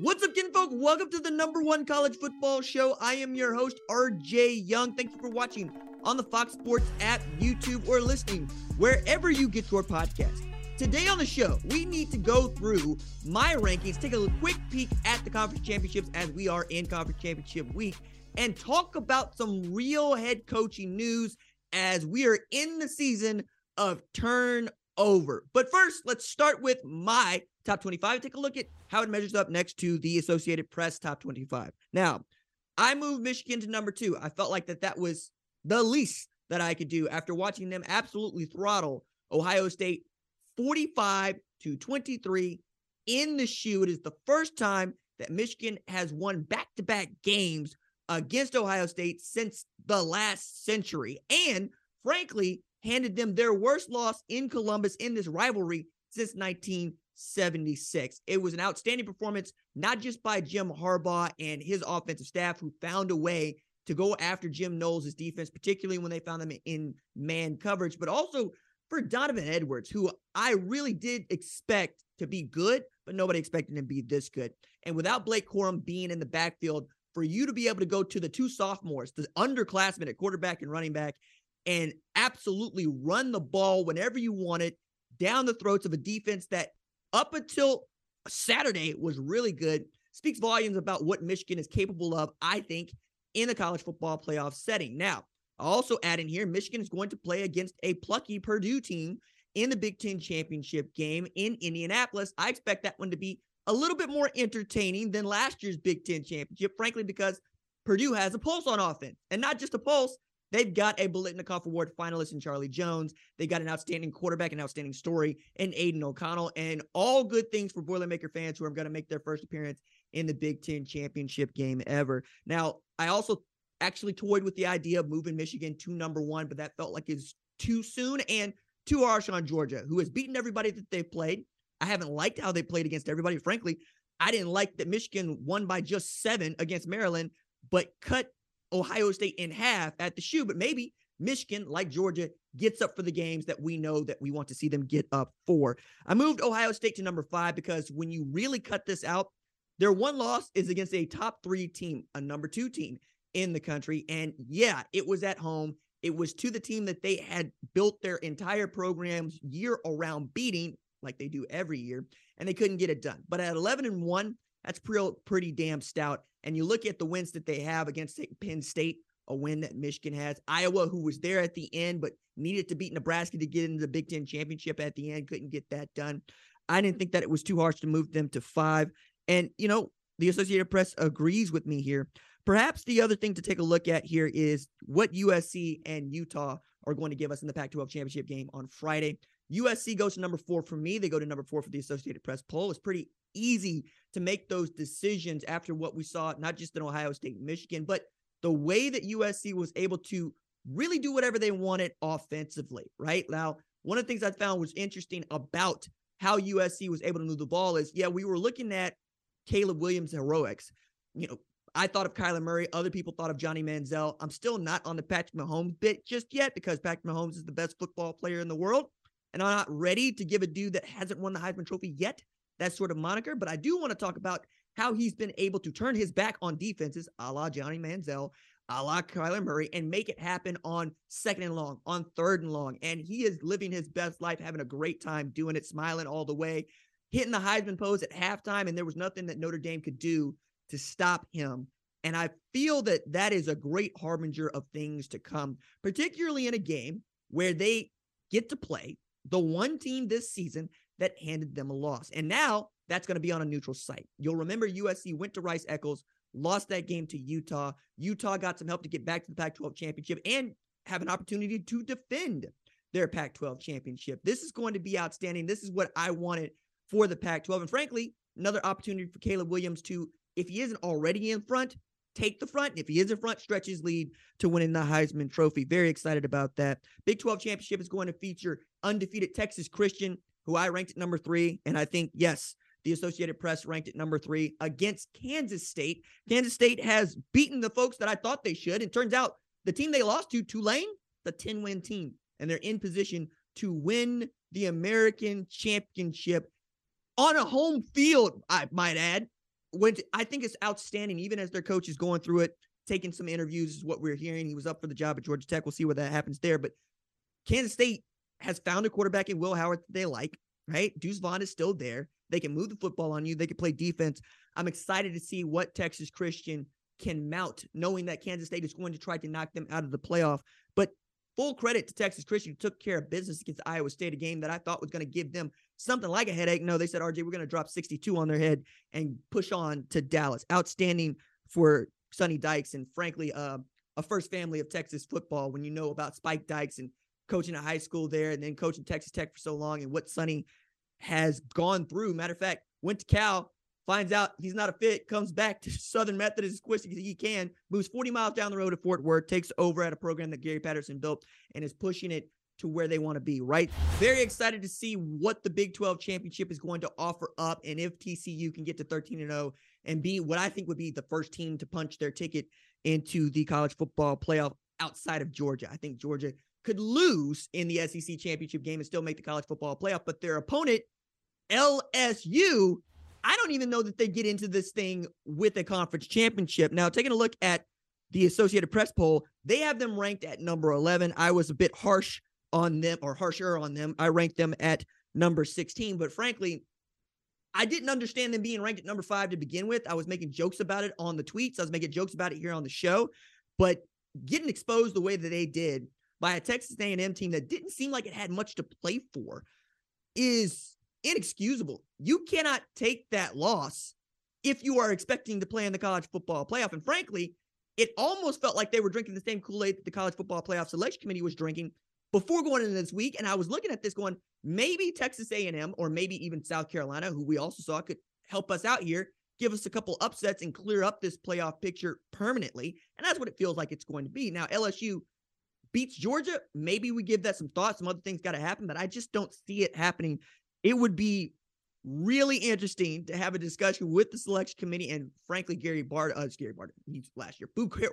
What's up, kinfolk? Welcome to the number one college football show. I am your host, RJ Young. Thank you for watching on the Fox Sports app, YouTube, or listening wherever you get your podcast. Today on the show, we need to go through my rankings, take a quick peek at the conference championships as we are in conference championship week, and talk about some real head coaching news as we are in the season of turnover. But first, let's start with my Top 25, take a look at how it measures up next to the Associated Press Top 25. Now, I moved Michigan to number 2. I felt like that was the least that I could do after watching them absolutely throttle Ohio State 45-23 in the shoe. It is the first time that Michigan has won back-to-back games against Ohio State since the last century, and frankly, handed them their worst loss in Columbus in this rivalry since 1976. It was an outstanding performance, not just by Jim Harbaugh and his offensive staff, who found a way to go after Jim Knowles' defense, particularly when they found them in man coverage, but also for Donovan Edwards, who I really did expect to be good, but nobody expected him to be this good. And without Blake Corum being in the backfield, for you to be able to go to the two sophomores, the underclassmen at quarterback and running back, and absolutely run the ball whenever you want it down the throats of a defense that up until Saturday was really good, speaks volumes about what Michigan is capable of, I think, in the college football playoff setting. Now, I'll also add in here, Michigan is going to play against a plucky Purdue team in the Big Ten championship game in Indianapolis. I expect that one to be a little bit more entertaining than last year's Big Ten championship, frankly, because Purdue has a pulse on offense, and not just a pulse. They've got a Biletnikoff Award finalist in Charlie Jones. They got an outstanding quarterback, an outstanding story in Aiden O'Connell, and all good things for Boilermaker fans who are going to make their first appearance in the Big Ten championship game ever. Now, I also actually toyed with the idea of moving Michigan to number 1, but that felt like it's too soon and too harsh on Georgia, who has beaten everybody that they've played. I haven't liked how they played against everybody. Frankly, I didn't like that Michigan won by just 7 against Maryland, but cut Ohio State in half at the shoe. But maybe Michigan, like Georgia, gets up for the games that we know that we want to see them get up for. I moved Ohio State to number 5 because when you really cut this out, their one loss is against a top 3 team, a number 2 team in the country. And yeah, it was at home. It was to the team that they had built their entire program's year around beating, like they do every year, and they couldn't get it done. But at 11-1, that's pretty damn stout. And you look at the wins that they have against Penn State, a win that Michigan has. Iowa, who was there at the end, but needed to beat Nebraska to get into the Big Ten championship at the end, couldn't get that done. I didn't think that it was too harsh to move them to 5. And, you know, the Associated Press agrees with me here. Perhaps the other thing to take a look at here is what USC and Utah are going to give us in the Pac-12 championship game on Friday. USC goes to number 4 for me. They go to number 4 for the Associated Press poll. It's pretty easy to make those decisions after what we saw, not just in Ohio State, Michigan, but the way that USC was able to really do whatever they wanted offensively, right? Now, one of the things I found was interesting about how USC was able to move the ball is, yeah, we were looking at Caleb Williams' heroics. You know, I thought of Kyler Murray. Other people thought of Johnny Manziel. I'm still not on the Patrick Mahomes bit just yet because Patrick Mahomes is the best football player in the world, and I'm not ready to give a dude that hasn't won the Heisman Trophy yet that sort of moniker, but I do want to talk about how he's been able to turn his back on defenses, a la Johnny Manziel, a la Kyler Murray, and make it happen on 2nd and long, on 3rd and long. And he is living his best life, having a great time doing it, smiling all the way. hitting the Heisman pose at halftime, and there was nothing that Notre Dame could do to stop him. And I feel that that is a great harbinger of things to come, particularly in a game where they get to play the one team this season that handed them a loss. And now that's going to be on a neutral site. You'll remember USC went to Rice-Eccles, lost that game to Utah. Utah got some help to get back to the Pac-12 championship and have an opportunity to defend their Pac-12 championship. This is going to be outstanding. This is what I wanted for the Pac-12. And frankly, another opportunity for Caleb Williams to, if he isn't already in front, take the front. And if he is in front, stretch his lead to winning the Heisman Trophy. Very excited about that. Big 12 Championship is going to feature undefeated Texas Christian, who I ranked at number 3. And I think, yes, the Associated Press ranked at number 3 against Kansas State. Kansas State has beaten the folks that I thought they should. And turns out the team they lost to, Tulane, the 10-win team. And they're in position to win the American Championship on a home field, I might add. I think it's outstanding, even as their coach is going through it, taking some interviews is what we're hearing. He was up for the job at Georgia Tech. We'll see what that happens there. But Kansas State has found a quarterback in Will Howard that they like, right? Deuce Vaughn is still there. They can move the football on you. They can play defense. I'm excited to see what Texas Christian can mount, knowing that Kansas State is going to try to knock them out of the playoff. But full credit to Texas Christian, who took care of business against Iowa State, a game that I thought was going to give them something like a headache. No, they said, RJ, we're going to drop 62 on their head and push on to Dallas. Outstanding for Sonny Dykes and, frankly, a first family of Texas football when you know about Spike Dykes and coaching at high school there and then coaching Texas Tech for so long and what Sonny has gone through. Matter of fact, went to Cal, finds out he's not a fit, comes back to Southern Methodist as quick as he can, moves 40 miles down the road to Fort Worth, takes over at a program that Gary Patterson built and is pushing it to where they want to be, right? Very excited to see what the Big 12 Championship is going to offer up and if TCU can get to 13-0 and be what I think would be the first team to punch their ticket into the college football playoff outside of Georgia. I think Georgia could lose in the SEC Championship game and still make the college football playoff, but their opponent, LSU, I don't even know that they get into this thing with a conference championship. Now, taking a look at the Associated Press poll, they have them ranked at number 11. I was a bit harsh on them or harsher on them. I ranked them at number 16. But frankly, I didn't understand them being ranked at number 5 to begin with. I was making jokes about it on the tweets. I was making jokes about it here on the show. But getting exposed the way that they did by a Texas A&M team that didn't seem like it had much to play for is inexcusable. You cannot take that loss if you are expecting to play in the college football playoff. And frankly, it almost felt like they were drinking the same Kool-Aid that the college football playoff selection committee was drinking before going into this week. And I was looking at this going, maybe Texas A&M or maybe even South Carolina, who we also saw could help us out here, give us a couple upsets and clear up this playoff picture permanently. And that's what it feels like it's going to be. Now, LSU beats Georgia. Maybe we give that some thought. Some other things got to happen, but I just don't see it happening. It would be really interesting to have a discussion with the selection committee and, frankly, Boo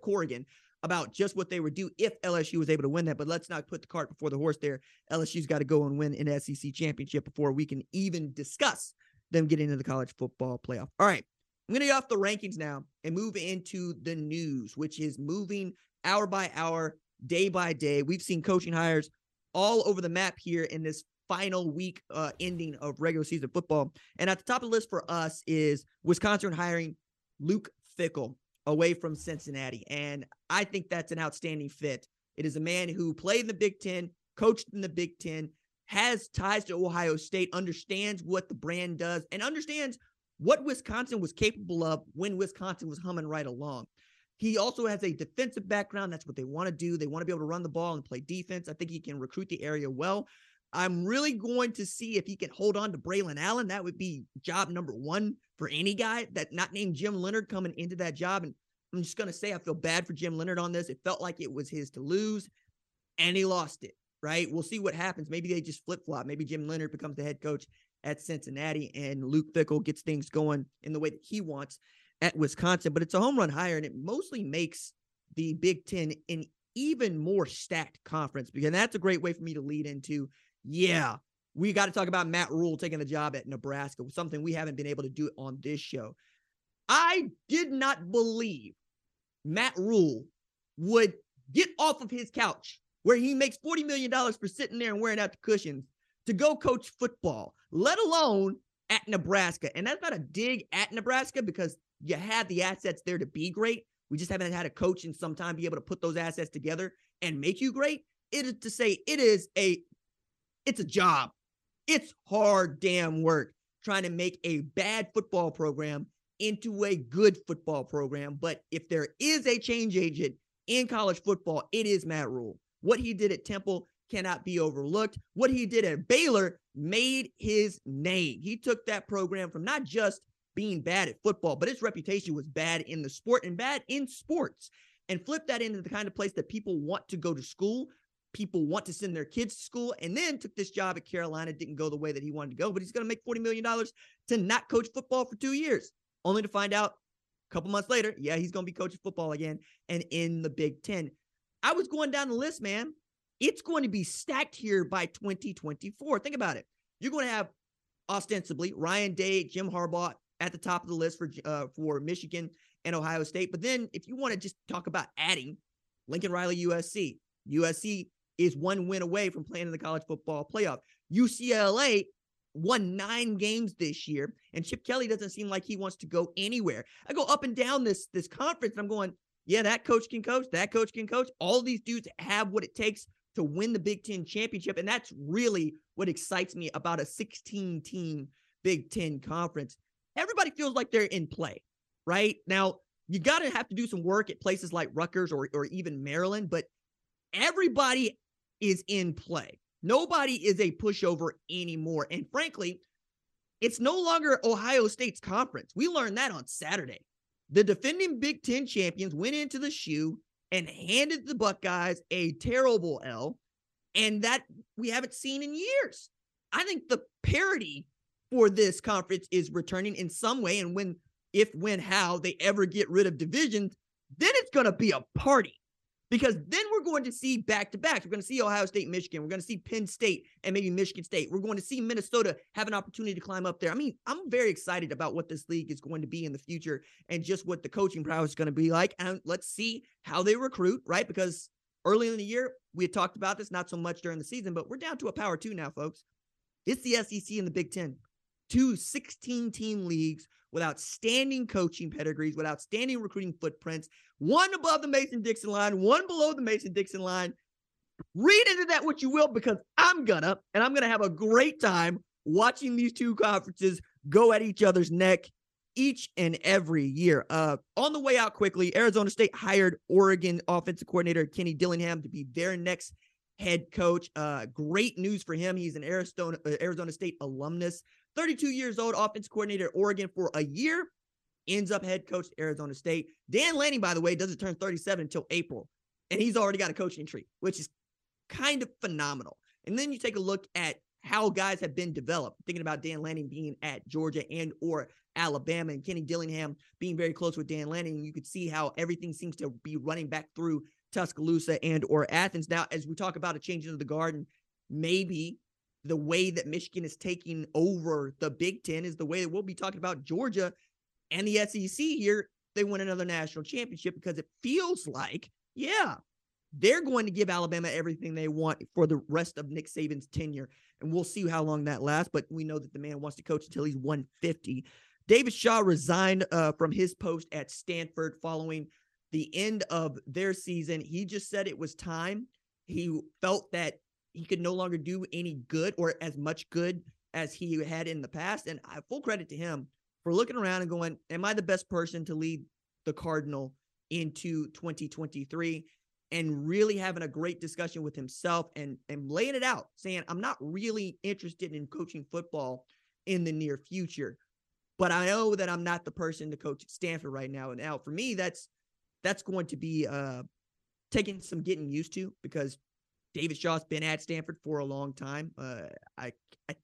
Corrigan, about just what they would do if LSU was able to win that. But let's not put the cart before the horse there. LSU's got to go and win an SEC championship before we can even discuss them getting into the college football playoff. All right, I'm going to get off the rankings now and move into the news, which is moving hour by hour, day by day. We've seen coaching hires all over the map here in this final week ending of regular season football. And at the top of the list for us is Wisconsin hiring Luke Fickell away from Cincinnati. And I think that's an outstanding fit. It is a man who played in the Big Ten, coached in the Big Ten, has ties to Ohio State, understands what the brand does, and understands what Wisconsin was capable of when Wisconsin was humming right along. He also has a defensive background. That's what they want to do. They want to be able to run the ball and play defense. I think he can recruit the area well. I'm really going to see if he can hold on to Braylon Allen. That would be job number one for any guy that not named Jim Leonard coming into that job. And I'm just going to say, I feel bad for Jim Leonard on this. It felt like it was his to lose and he lost it, right? We'll see what happens. Maybe they just flip-flop. Maybe Jim Leonard becomes the head coach at Cincinnati and Luke Fickell gets things going in the way that he wants at Wisconsin, but it's a home run hire and it mostly makes the Big Ten an even more stacked conference because that's a great way for me to lead into yeah, we got to talk about Matt Rhule taking the job at Nebraska, something we haven't been able to do on this show. I did not believe Matt Rhule would get off of his couch where he makes $40 million for sitting there and wearing out the cushions to go coach football, let alone at Nebraska. And that's not a dig at Nebraska because you have the assets there to be great. We just haven't had a coach in some time be able to put those assets together and make you great. It is to say it's a job. It's hard damn work trying to make a bad football program into a good football program. But if there is a change agent in college football, it is Matt Rhule. What he did at Temple cannot be overlooked. What he did at Baylor made his name. He took that program from not just being bad at football, but its reputation was bad in the sport and bad in sports, and flipped that into the kind of place that people want to go to school. People want to send their kids to school, and then took this job at Carolina. Didn't go the way that he wanted to go, but he's going to make $40 million to not coach football for 2 years, only to find out a couple months later, yeah, he's going to be coaching football again and in the Big Ten. I was going down the list, man. It's going to be stacked here by 2024. Think about it. You're going to have, ostensibly, Ryan Day, Jim Harbaugh at the top of the list for Michigan and Ohio State. But then if you want to just talk about adding Lincoln Riley, USC is one win away from playing in the college football playoff. UCLA won 9 games this year, and Chip Kelly doesn't seem like he wants to go anywhere. I go up and down this conference, and I'm going, yeah, that coach can coach, that coach can coach. All these dudes have what it takes to win the Big Ten championship, and that's really what excites me about a 16-team Big Ten conference. Everybody feels like they're in play, right? Now, you got to have to do some work at places like Rutgers or even Maryland, but everybody is in play. Nobody is a pushover anymore. And frankly, it's no longer Ohio State's conference. We learned that on Saturday. The defending Big Ten champions went into the shoe and handed the Buckeyes a terrible L, and that we haven't seen in years. I think the parity for this conference is returning in some way, and how they ever get rid of divisions, then it's going to be a party. Because then we're going to see back-to-backs. We're going to see Ohio State, Michigan. We're going to see Penn State and maybe Michigan State. We're going to see Minnesota have an opportunity to climb up there. I mean, I'm very excited about what this league is going to be in the future and just what the coaching prowess is going to be like. And let's see how they recruit, right? Because early in the year, we had talked about this, not so much during the season, but we're down to a power two now, folks. It's the SEC and the Big Ten. Two 16-team leagues with outstanding coaching pedigrees, with outstanding recruiting footprints, one above the Mason-Dixon line, one below the Mason-Dixon line. Read into that what you will, because I'm going to have a great time watching these two conferences go at each other's neck each and every year. On the way out quickly, Arizona State hired Oregon offensive coordinator Kenny Dillingham to be their next head coach. Great news for him. He's an Arizona State alumnus. 32 years old, offense coordinator at Oregon for a year, ends up head coach at Arizona State. Dan Lanning, by the way, doesn't turn 37 until April, and he's already got a coaching tree, which is kind of phenomenal. And then you take a look at how guys have been developed, thinking about Dan Lanning being at Georgia and or Alabama, and Kenny Dillingham being very close with Dan Lanning. You could see how everything seems to be running back through Tuscaloosa and or Athens. Now, as we talk about a change into the garden, maybe the way that Michigan is taking over the Big Ten is the way that we'll be talking about Georgia and the SEC here. They win another national championship, because it feels like, yeah, they're going to give Alabama everything they want for the rest of Nick Saban's tenure. And we'll see how long that lasts, but we know that the man wants to coach until he's 150. David Shaw resigned from his post at Stanford following the end of their season. He just said it was time. He felt that he could no longer do any good or as much good as he had in the past. And I full credit to him for looking around and going, am I the best person to lead the Cardinal into 2023? And really having a great discussion with himself and laying it out, saying, I'm not really interested in coaching football in the near future, but I know that I'm not the person to coach at Stanford right now. And now for me, that's going to be taking some getting used to, because David Shaw's been at Stanford for a long time. I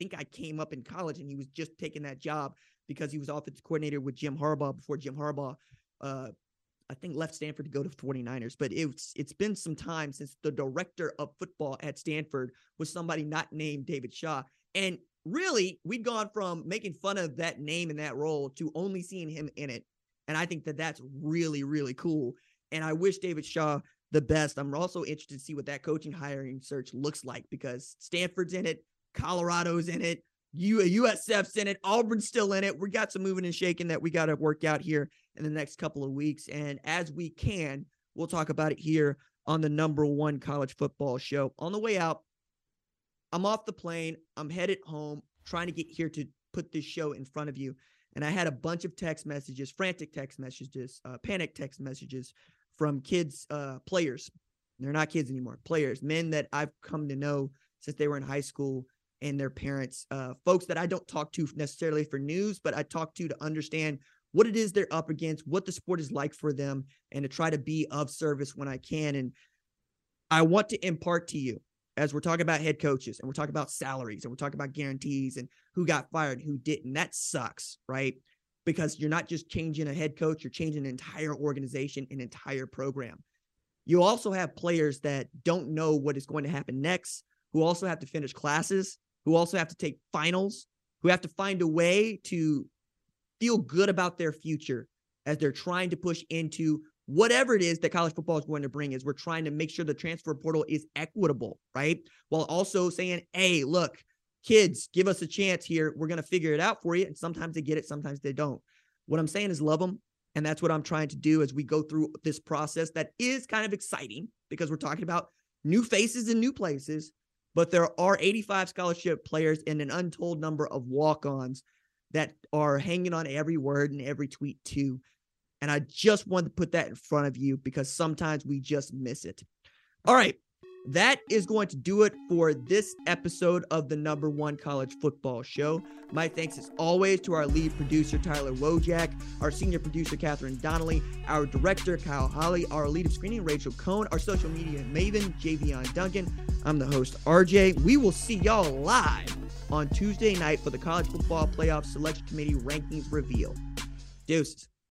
think I came up in college and he was just taking that job because he was offensive coordinator with Jim Harbaugh before Jim Harbaugh, I think, left Stanford to go to 49ers. But it's been some time since the director of football at Stanford was somebody not named David Shaw. And really, we'd gone from making fun of that name and that role to only seeing him in it. And I think that that's really, really cool. And I wish David Shaw the best. I'm also interested to see what that coaching hiring search looks like, because Stanford's in it, Colorado's in it, USF's in it. Auburn's still in it. We got some moving and shaking that we got to work out here in the next couple of weeks. And as we can, we'll talk about it here on the number one college football show. On the way out, I'm off the plane. I'm headed home, trying to get here to put this show in front of you. And I had a bunch of text messages, frantic text messages, panic text messages from kids, players. They're not kids anymore, players, men that I've come to know since they were in high school, and their parents, folks that I don't talk to necessarily for news, but I talk to understand what it is they're up against, what the sport is like for them, and to try to be of service when I can. And I want to impart to you, as we're talking about head coaches and we're talking about salaries and we're talking about guarantees and who got fired, who didn't, that sucks, right? Because you're not just changing a head coach, you're changing an entire organization, an entire program. You also have players that don't know what is going to happen next, who also have to finish classes, who also have to take finals, who have to find a way to feel good about their future as they're trying to push into whatever it is that college football is going to bring. Is we're trying to make sure the transfer portal is equitable, right? While also saying, hey, look, kids, give us a chance here. We're going to figure it out for you. And sometimes they get it, sometimes they don't. What I'm saying is love them. And that's what I'm trying to do as we go through this process that is kind of exciting because we're talking about new faces and new places, but there are 85 scholarship players and an untold number of walk-ons that are hanging on every word and every tweet too. And I just wanted to put that in front of you because sometimes we just miss it. All right. That is going to do it for this episode of the number one college football show. My thanks as always to our lead producer, Tyler Wojak, our senior producer, Catherine Donnelly, our director, Kyle Holly, our lead of screening, Rachel Cohn, our social media maven, Javion Duncan. I'm the host, RJ. We will see y'all live on Tuesday night for the college football playoff selection committee rankings reveal. Deuces.